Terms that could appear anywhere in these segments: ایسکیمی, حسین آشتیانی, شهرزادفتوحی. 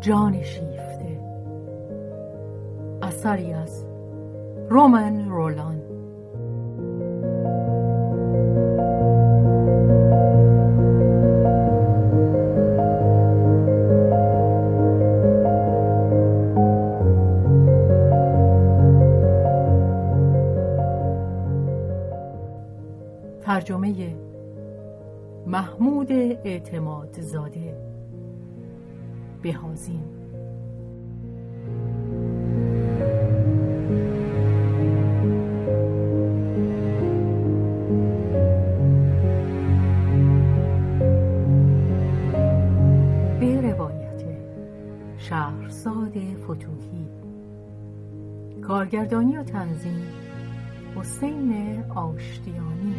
جان شیفته، اثری از رومن رولان. ترجمه محمود اعتمادزاده بهازین. به روایت شهرزاد فتوحی، کارگردانی و تنظیم حسین آشتیانی.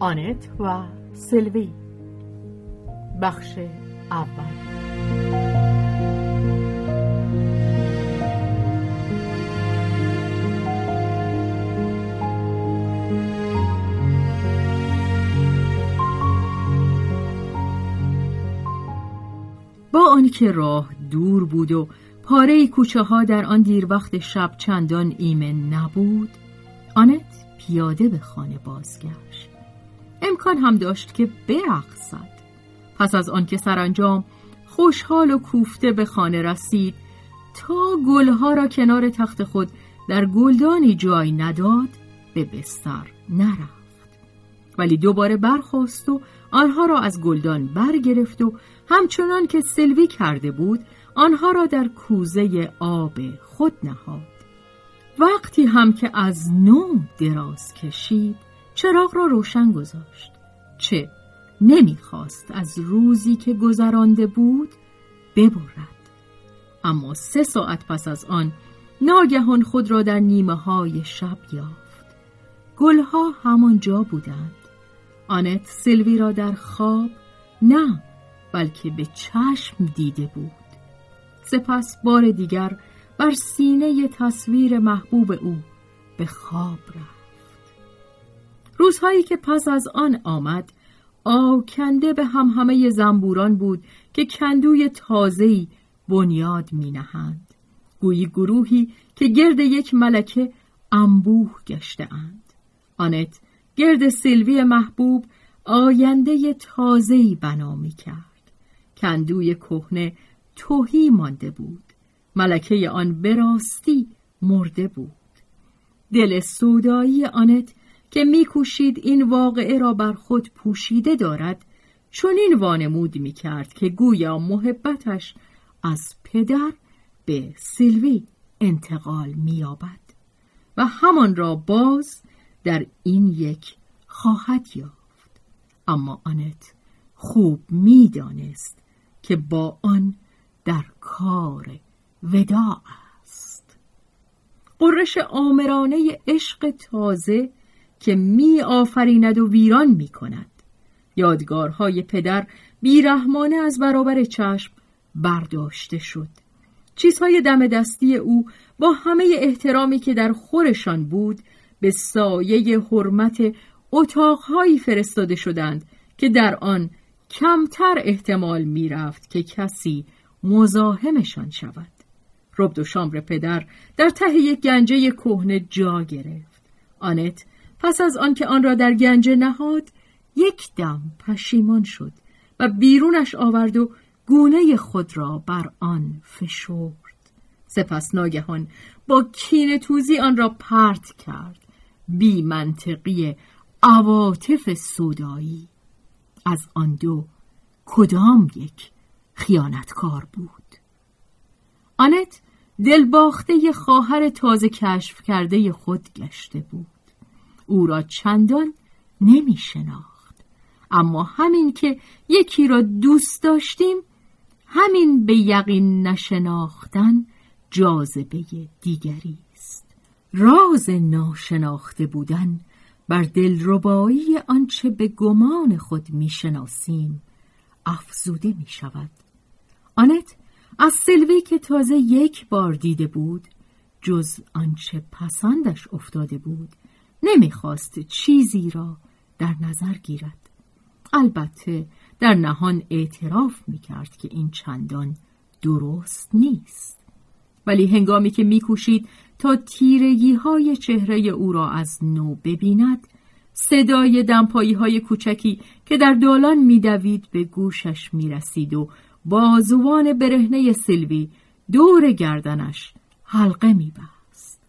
آنت و سلوی، بخش اول. با آنکه راه دور بود و پاره کوچه ها در آن دیر وقت شب چندان ایمن نبود، آنت پیاده به خانه بازگشت. امکان هم داشت که برقصد. پس از آن که سرانجام خوشحال و کوفته به خانه رسید، تا گلها را کنار تخت خود در گلدانی جای نداد، به بستر نرفت. ولی دوباره برخاست و آنها را از گلدان برگرفت و همچنان که سلوی کرده بود، آنها را در کوزه آب خود نهاد. وقتی هم که از نوم دراز کشید، چراغ را روشن گذاشت. چه نمیخواست از روزی که گذرانده بود ببرد. اما 3 ساعت پس از آن ناگهان خود را در نیمه های شب یافت. گلها همانجا بودند. آنت سلوی را در خواب نه، بلکه به چشم دیده بود. سپس بار دیگر بر سینه تصویر محبوب او به خواب رفت. روزهایی که پس از آن آمد، آکنده به همهمه زنبوران بود که کندوی تازه‌ای بنیاد می‌نهند، گویی گروهی که گرد یک ملکه انبوه گشته‌اند. آنت گرد سلوی محبوب آینده تازه‌ای بنا می‌کرد. کندوی کهنه تهی مانده بود. ملکه آن به راستی مرده بود. دل سودایی آنت که می‌کوشید این واقعه را بر خود پوشیده دارد، چنین وانمود می‌کرد که گویا محبتش از پدر به سلوی انتقال می‌یابد و همان را باز در این یک خواهد یافت. اما آنت خوب می‌دانست که با آن در کار وداع است. غرش آمرانه عشق تازه که می آفریند و ویران می کند. یادگارهای پدر بیرحمانه از برابر چشم برداشته شد. چیزهای دم دستی او با همه احترامی که در خورشان بود، به سایه حرمت اتاقهایی فرستاده شدند که در آن کمتر احتمال می رفت که کسی مزاحمشان شود. ربد و شامر پدر در ته یک گنجه کهنه جا گرفت. آنت پس از آن که آن را در گنجه نهاد، یک دم پشیمان شد و بیرونش آورد و گونه خود را بر آن فشرد. سپس ناگهان با کینه توزی آن را پرت کرد. بی منطقی عواطف سودایی. از آن دو کدام یک خیانتکار بود؟ آنت دلباخته خواهر تازه کشف کرده خود گشته بود. او را چندان نمی شناخت، اما همین که یکی را دوست داشتیم همین به یقین نشناختن جاذبه دیگری است. راز ناشناخته بودن بر دلربایی آنچه به گمان خود میشناسیم افزوده می شود. آنت از سلوی که تازه یک بار دیده بود، جز آنچه پسندش افتاده بود، نمیخواست چیزی را در نظر گیرد. البته در نهان اعتراف میکرد که این چندان درست نیست، ولی هنگامی که میکوشید تا تیرگی های چهره او را از نو ببیند، صدای دمپایی های کوچکی که در دالان میدوید به گوشش میرسید و بازوان برهنه سلوی دور گردنش حلقه میبست.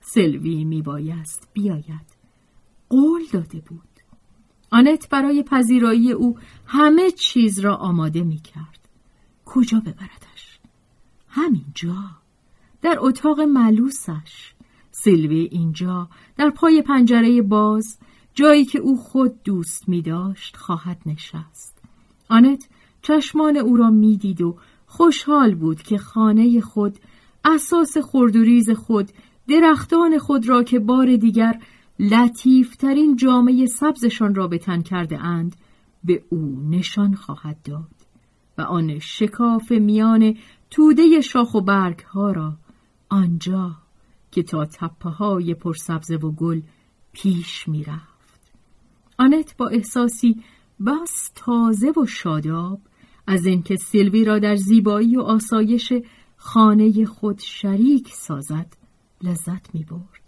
سلوی میبایست بیاید، قول داده بود. آنت برای پذیرایی او همه چیز را آماده میکرد. کجا ببردش؟ همینجا، در اتاق ملوسش. سلوی اینجا، در پای پنجره باز، جایی که او خود دوست می‌داشت، خواهد نشست. آنت چشمان او را می‌دید و خوشحال بود که خانه خود، اساس خردوریز خود، درختان خود را که بار دیگر لطیفترین جامعه سبزشان را به تن کرده اند، به او نشان خواهد داد و آن شکاف میان توده شاخ و برگ ها را آنجا که تا تپه های پرسبز و گل پیش می رفت. آنت با احساسی بس تازه و شاداب از اینکه سیلوی را در زیبایی و آسایش خانه خود شریک سازد لذت می برد.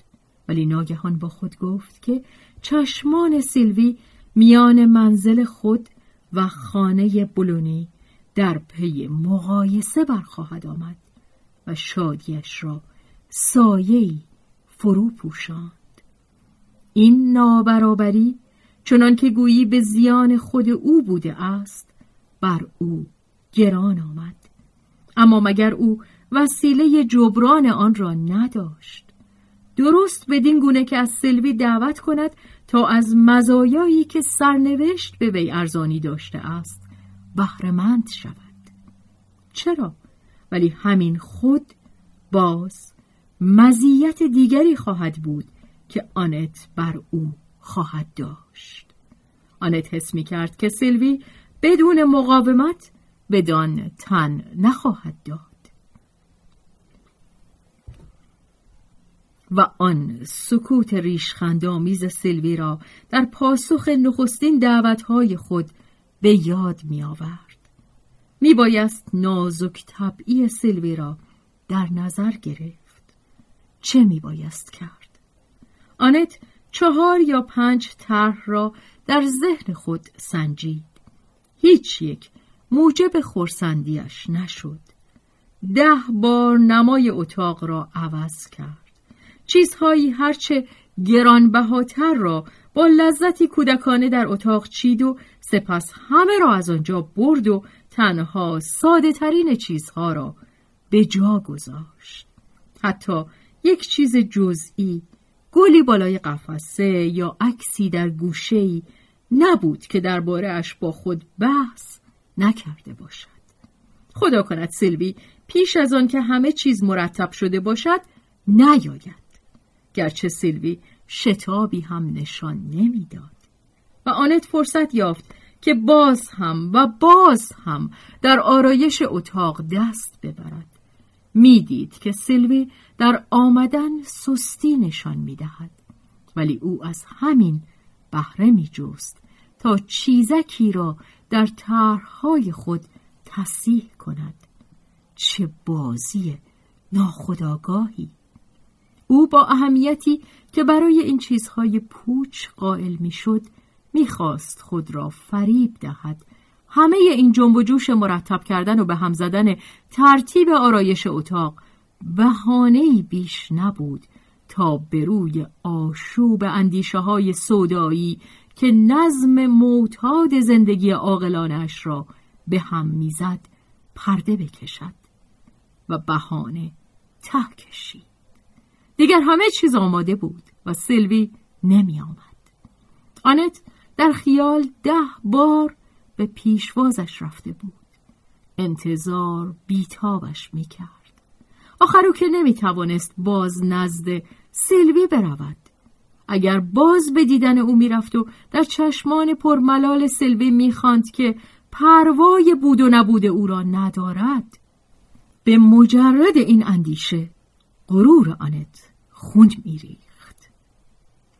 ولی ناگهان با خود گفت که چشمان سیلوی میان منزل خود و خانه بلونی در پی مقایسه برخواهد آمد و شادیش را سایه‌ای فرو پوشاند. این نابرابری چنان که گویی به زیان خود او بوده است بر او گران آمد، اما مگر او وسیله جبران آن را نداشت؟ درست بدین گونه که از سلوی دعوت کند تا از مزایایی که سرنوشت به وی ارزانی داشته است بهره‌مند شود. چرا؟ ولی همین خود باز مزیت دیگری خواهد بود که آنت بر او خواهد داشت. آنت حس می کرد که سلوی بدون مقاومت بدان تن نخواهد داد و آن سکوت ریشخندآمیز سلوی را در پاسخ نخستین دعوتهای خود به یاد می آورد. می بایست نازک طبعی سلوی را در نظر گرفت. چه می بایست کرد؟ آنت 4 یا 5 طرح را در ذهن خود سنجید. هیچ یک موجب خرسندیش نشد. 10 بار نمای اتاق را عوض کرد. چیزهایی هرچه گرانبهاتر را با لذتی کودکانه در اتاق چید و سپس همه را از آنجا برد و تنها ساده ترین چیزها را به جا گذاشت. حتی یک چیز جزئی، گلی بالای قفسه یا عکسی در گوشه‌ای نبود که درباره اش با خود بحث نکرده باشد. خدا کند سیلوی پیش از آن که همه چیز مرتب شده باشد نیاید. گرچه سیلوی شتابی هم نشان نمیداد و آنت فرصت یافت که باز هم و باز هم در آرایش اتاق دست ببرد. میدید که سیلوی در آمدن سستی نشان میدهد، ولی او از همین بهره میجست تا چیزکی را در طرحهای خود تصحیح کند. چه بازی ناخودآگاهی! او با اهمیتی که برای این چیزهای پوچ قائل میشد میخواست خود را فریب دهد. همه این جنب و جوش مرتب کردن و به هم زدن ترتیب آرایش اتاق بهانه‌ای بیش نبود تا بر روی آشوب اندیشه‌های سودایی که نظم معتاد زندگی عاقلانه‌اش را به هم میزد پرده بکشد و بهانه ته کشید. دیگر همه چیز آماده بود و سیلوی نمی آمد. آنت در خیال 10 بار به پیشوازش رفته بود. انتظار بیتابش میکرد. آخر او که نمیتوانست باز نزد سلوی برود. اگر باز به دیدن او میرفت و در چشمان پرملال سلوی میخواند که پروای بود و نبود او را ندارد، به مجرد این اندیشه غرور آنت خون میریخت.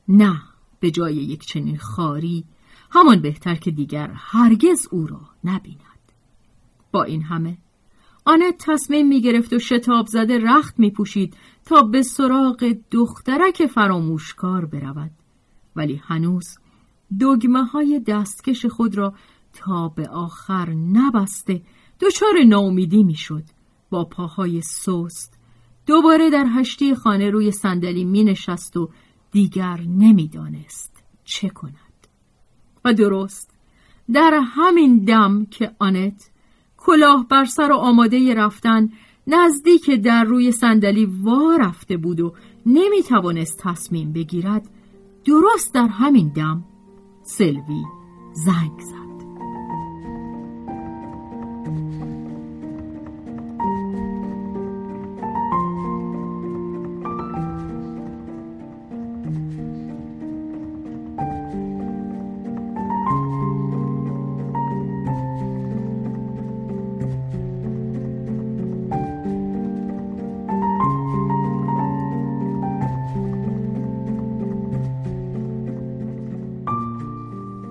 نه، به جای یک چنین خاری همان بهتر که دیگر هرگز او را نبیند. با این همه آنت تصمیم میگرفت و شتاب زده رخت میپوشید تا به سراغ دخترک فراموشکار برود، ولی هنوز دگمه های دستکش خود را تا به آخر نبسته دچار ناامیدی میشد. با پاهای سست دوباره در هشتی خانه روی صندلی می نشست و دیگر نمی دانست چه کند. و درست در همین دم که آنت کلاه بر سر و آماده رفتن نزدیک در روی صندلی وا رفته بود و نمی توانست تصمیم بگیرد، درست در همین دم سلوی زنگ زد.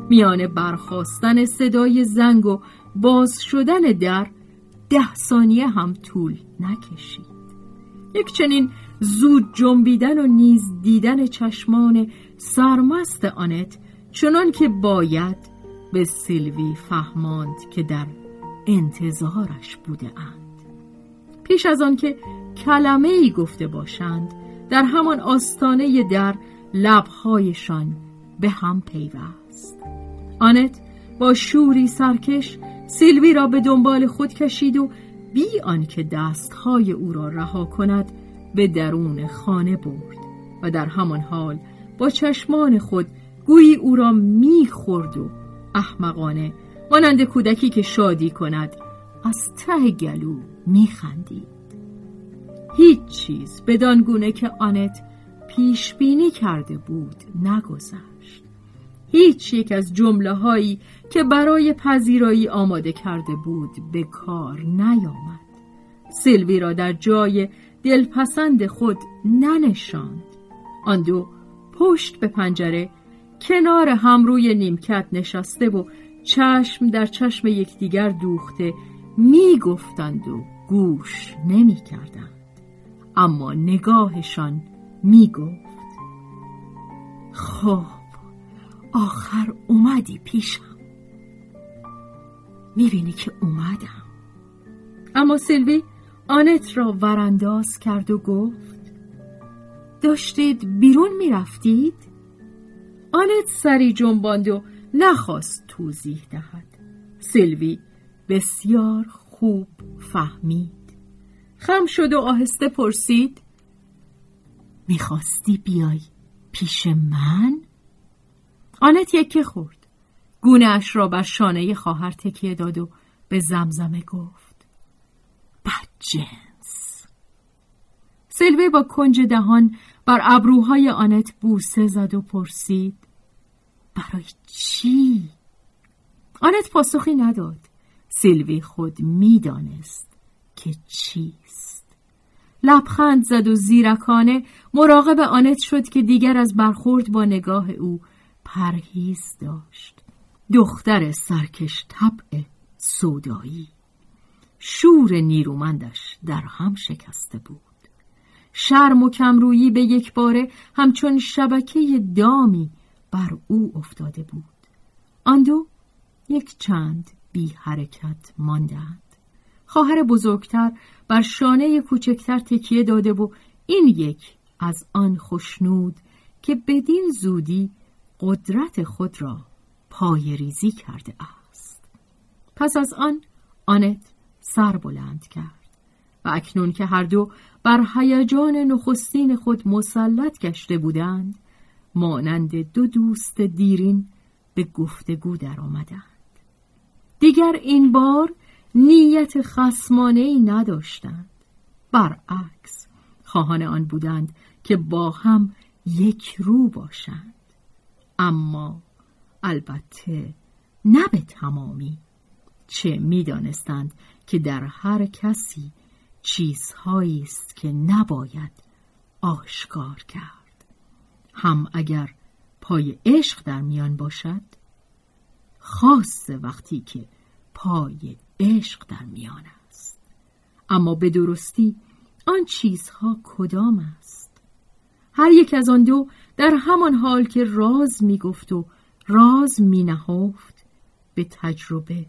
میان برخاستن صدای زنگ و باز شدن در 10 ثانیه هم طول نکشید. یک چنین زود جنبیدن و نیز دیدن چشمان سرمست آنت چنان که باید به سیلوی فهماند که در انتظارش بوده اند. پیش از آن که کلمه ای گفته باشند، در همان آستانه در لبهایشان به هم پیوست. آنت با شوری سرکش سیلوی را به دنبال خود کشید و بی آنکه دستهای او را رها کند به درون خانه برد و در همان حال با چشمان خود گویی او را می‌خورد و احمقانه مانند کودکی که شادی کند از ته گلو می‌خندید. هیچ چیز بدان گونه که آنت پیش بینی کرده بود نگذشت. هیچ یک از جمله هایی که برای پذیرایی آماده کرده بود به کار نیامد. سیلوی را در جای دلپسند خود ننشاند. آن دو پشت به پنجره کنار هم روی نیمکت نشسته و چشم در چشم یکدیگر دوخته می گفتند و گوش نمی کردند. اما نگاهشان می گفت: خب آخر اومدی پیشم، میبینی که اومدم. اما سیلوی آنت را ورانداز کرد و گفت: داشتید بیرون میرفتید؟ آنت سری جنباند و نخواست توضیح دهد. سیلوی بسیار خوب فهمید. خم شد و آهسته پرسید: میخواستی بیای پیش من؟ آنت یکی خورد. گونه اش را بر شانه خواهر تکیه داد و به زمزمه گفت: بدجنس. سلوی با کنج دهان بر ابروهای آنت بوسه زد و پرسید: برای چی؟ آنت پاسخی نداد. سلوی خود میدانست که چیست. لبخند زد و زیرکانه مراقب آنت شد که دیگر از برخورد با نگاه او پرهیز داشت. دختر سرکش طبع سودایی، شور نیرومندش در هم شکسته بود. شرم و کمرویی به یک باره همچون شبکه دامی بر او افتاده بود. آن دو یک چند بی حرکت ماندند. خواهر بزرگتر بر شانه کوچکتر تکیه داده و این یک از آن خوشنود که بدین زودی قدرت خود را پایه‌ریزی کرده است. پس از آن آنت سر بلند کرد و اکنون که هر دو بر هیجان نخستین خود مسلط گشته بودند، مانند دو دوست دیرین به گفتگو در آمدند. دیگر این بار نیت خصمانه‌ای نداشتند، برعکس خواهان آن بودند که با هم یک رو باشند، اما البته نه به تمامی، چه می‌دانستند که در هر کسی چیزهایی است که نباید آشکار کرد، هم اگر پای عشق در میان باشد، خاصه وقتی که پای عشق در میان است. اما به درستی آن چیزها کدام است؟ هر یک از آن دو در همان حال که راز می گفت و راز می نهفت، به تجربه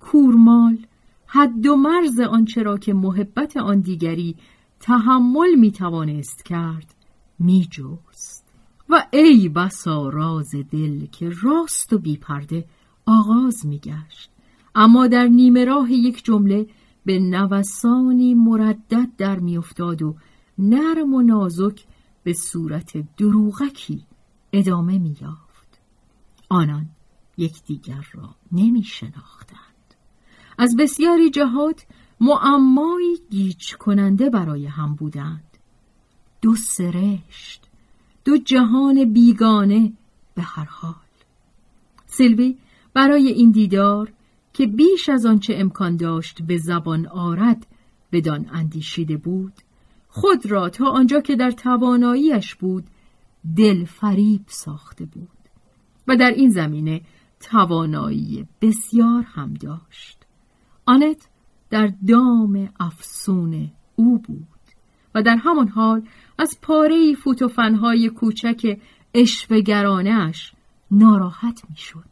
کورمال حد و مرز آنچه را که محبت آن دیگری تحمل می توانست کرد می جست، و ای بسا راز دل که راست و بیپرده آغاز می گشت، اما در نیمه راه یک جمله به نوسانی مردد در می افتاد و نرم و نازک به صورت دروغکی ادامه می یافت. آنان یکدیگر را نمی شناختند. از بسیاری جهات معمایی گیج کننده برای هم بودند. دو سرشت، دو جهان بیگانه به هر حال. سیلوی برای این دیدار که بیش از آنچه امکان داشت به زبان آرد بدان اندیشیده بود، خود را تا آنجا که در تواناییش بود دل فریب ساخته بود و در این زمینه توانایی بسیار هم داشت. آنت در دام افسون او بود و در همان حال از پاره‌ای فوت و فنهای کوچک اشوه‌گرانه‌اش ناراحت میشد.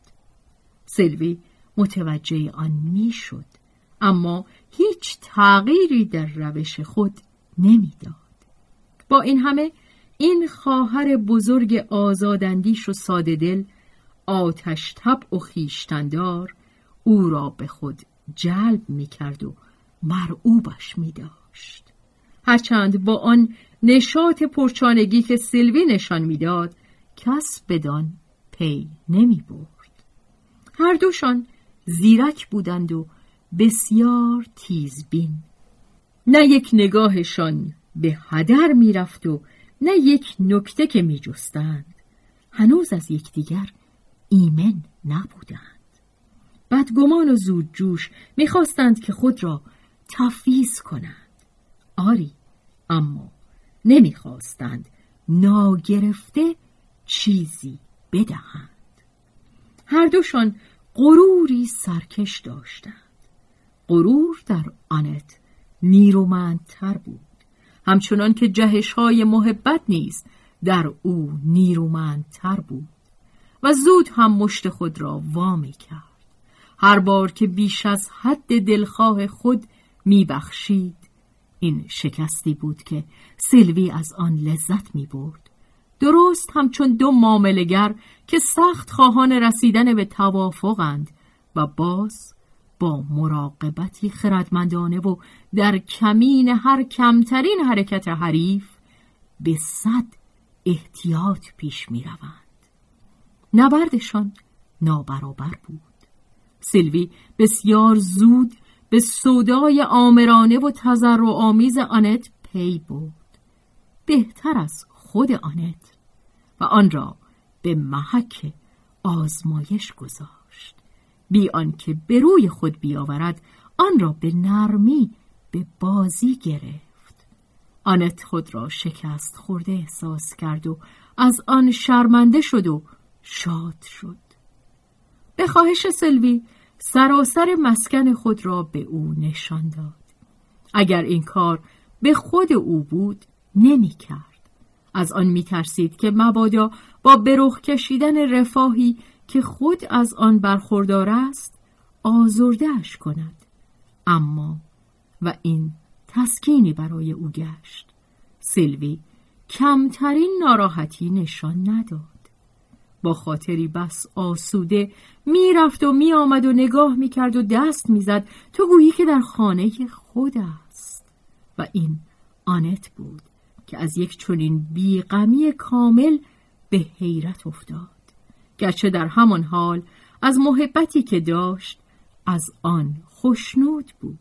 سیلوی متوجه آن میشد، اما هیچ تغییری در روش خود نمیداد. با این همه این خواهر بزرگ آزاداندیش و ساده دل، آتش طبع و خویشتندار، او را به خود جلب می‌کرد و مرعوبش می‌داشت. هرچند با آن نشاط پرچانگی که سیلوی نشان می‌داد، کس بدان پی نمی‌برد. هر دوشان زیرک بودند و بسیار تیزبین. نه یک نگاهشان به هدر می‌رفت و نه یک نکته که می‌جستند. هنوز از یکدیگر ایمن نبودند. بدگمان و زودجوش می‌خواستند که خود را تفویض کنند. آری، اما نمی‌خواستند ناگرفته چیزی بدهند. هر دوشان غروری سرکش داشتند. غرور در آنت نیرومندتر بود، همچنان که جهش‌های محبت نیز در او نیرومندتر بود و زود هم مشت خود را وا می‌کرد. هر بار که بیش از حد دلخواه خود میبخشید، این شکستی بود که سیلوی از آن لذت میبرد. درست همچون دو معامله‌گر که سخت خواهان رسیدن به توافقند و باز با مراقبتی خردمندانه و در کمین هر کمترین حرکت حریف به صد احتیاط پیش میروند. نبردشان نابرابر بود. سیلوی بسیار زود به سودای آمرانه و تضرع‌آمیز آنت پی برد، بهتر از خود آنت، و آن را به محک آزمایش گذاشت. بی آنکه به روی خود بیاورد، آن را به نرمی به بازی گرفت. آنت خود را شکست خورده احساس کرد و از آن شرمنده شد و شاد شد. به خواهش سیلوی سراسر مسکن خود را به او نشان داد. اگر این کار به خود او بود نمی کرد. از آن می ترسید که مبادا با برخ کشیدن رفاهی که خود از آن برخوردار است آزردهش کند. اما و این تسکینی برای او گشت، سیلوی کمترین ناراحتی نشان نداد. با خاطری بس آسوده می رفت و می آمد و نگاه می کرد و دست می زد تو گویی که در خانه خود است. و این آنت بود که از یک چنین بیغمی کامل به حیرت افتاد، گرچه در همان حال از محبتی که داشت از آن خوشنود بود.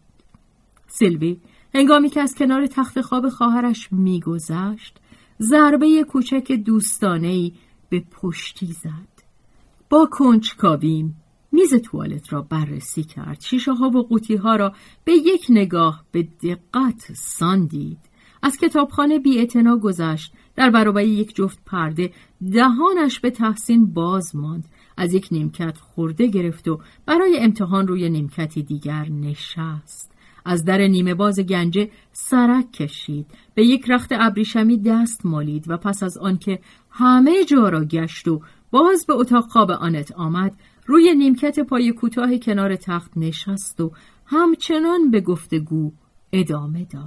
سیلوی هنگامی که از کنار تخت خواب خواهرش میگذشت، ضربه کوچک دوستانه‌ای به پشتی زد. با کنجکاوی میز توالت را بررسی کرد. شیشه ها و قوطی ها را به یک نگاه به دقت ساندید. از کتابخانه بی‌اعتنا گذشت. در برابر یک جفت پرده دهانش به تحسین باز ماند. از یک نیمکت خورده گرفت و برای امتحان روی نیمکتی دیگر نشست. از در نیمه باز گنجه سرک کشید. به یک رخت ابریشمی دست مالید و پس از آنکه همه جا را گشت و باز به اتاق خواب آنت آمد، روی نیمکت پای کوتاه کنار تخت نشست و همچنان به گفتگو ادامه داد.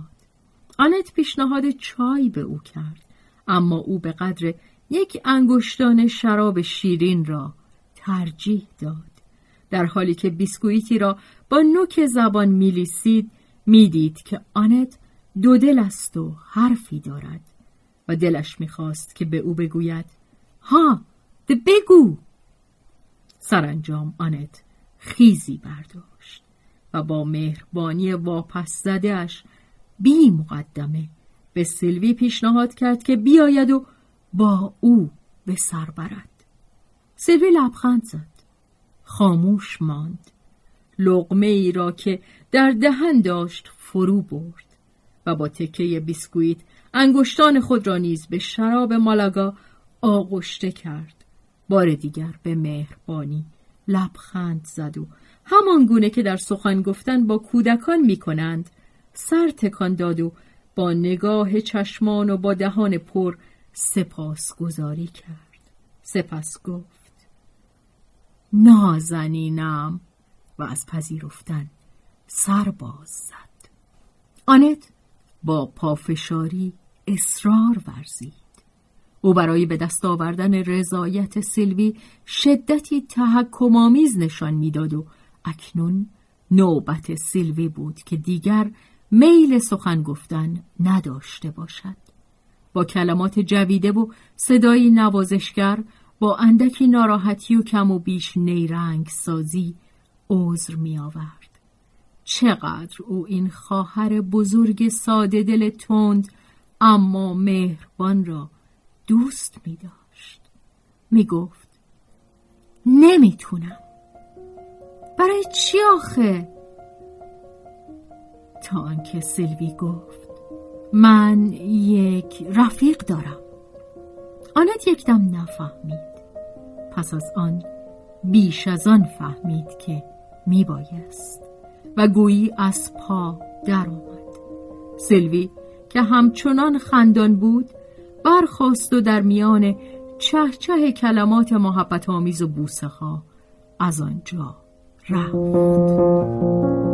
آنت پیشنهاد چای به او کرد، اما او به قدر یک انگشتان شراب شیرین را ترجیح داد. در حالی که بیسکویتی را با نوک زبان میلیسید، میدید که آنت دو دل است و حرفی دارد و دلش میخواست که به او بگوید ها، بگو. سرانجام آنت خیزی برداشت و با مهربانی واپس زدهش بی مقدمه به سیلوی پیشنهاد کرد که بیاید و با او به سر برد. سیلوی لبخند زد، خاموش ماند، لقمه ای را که در دهن داشت فرو برد و با تکه بیسکویت انگشتان خود را نیز به شراب مالاگا آغشته کرد. بار دیگر به مهربانی لبخند زد و همان گونه که در سخن گفتن با کودکان می کنند سر تکان داد و با نگاه چشمان و با دهان پر سپاسگزاری کرد. سپس گفت نازنینم و از پذیرفتن سر باز زد. آنت با پافشاری اصرار ورزید. او برای به دست آوردن رضایت سیلوی شدتی تحکم‌آمیز نشان میداد و اکنون نوبت سیلوی بود که دیگر میل سخن گفتن نداشته باشد. با کلمات جویده و صدایی نوازشگر، با اندکی ناراحتی و کم و بیش نیرنگ سازی عذر می آورد. چقدر او این خواهر بزرگ ساده دل تند اما مهربان را دوست می داشت. می گفت نمی تونم. برای چی آخه؟ تا آنکه سیلوی گفت من یک رفیق دارم. آنت یک دم نفهمید. پس از آن بیش از آن فهمید که می بایست و گویی از پا در آمد. سیلوی که همچنان خندان بود برخاست و در میان چهچه کلمات محبت آمیز و بوسه ها از آنجا رفت.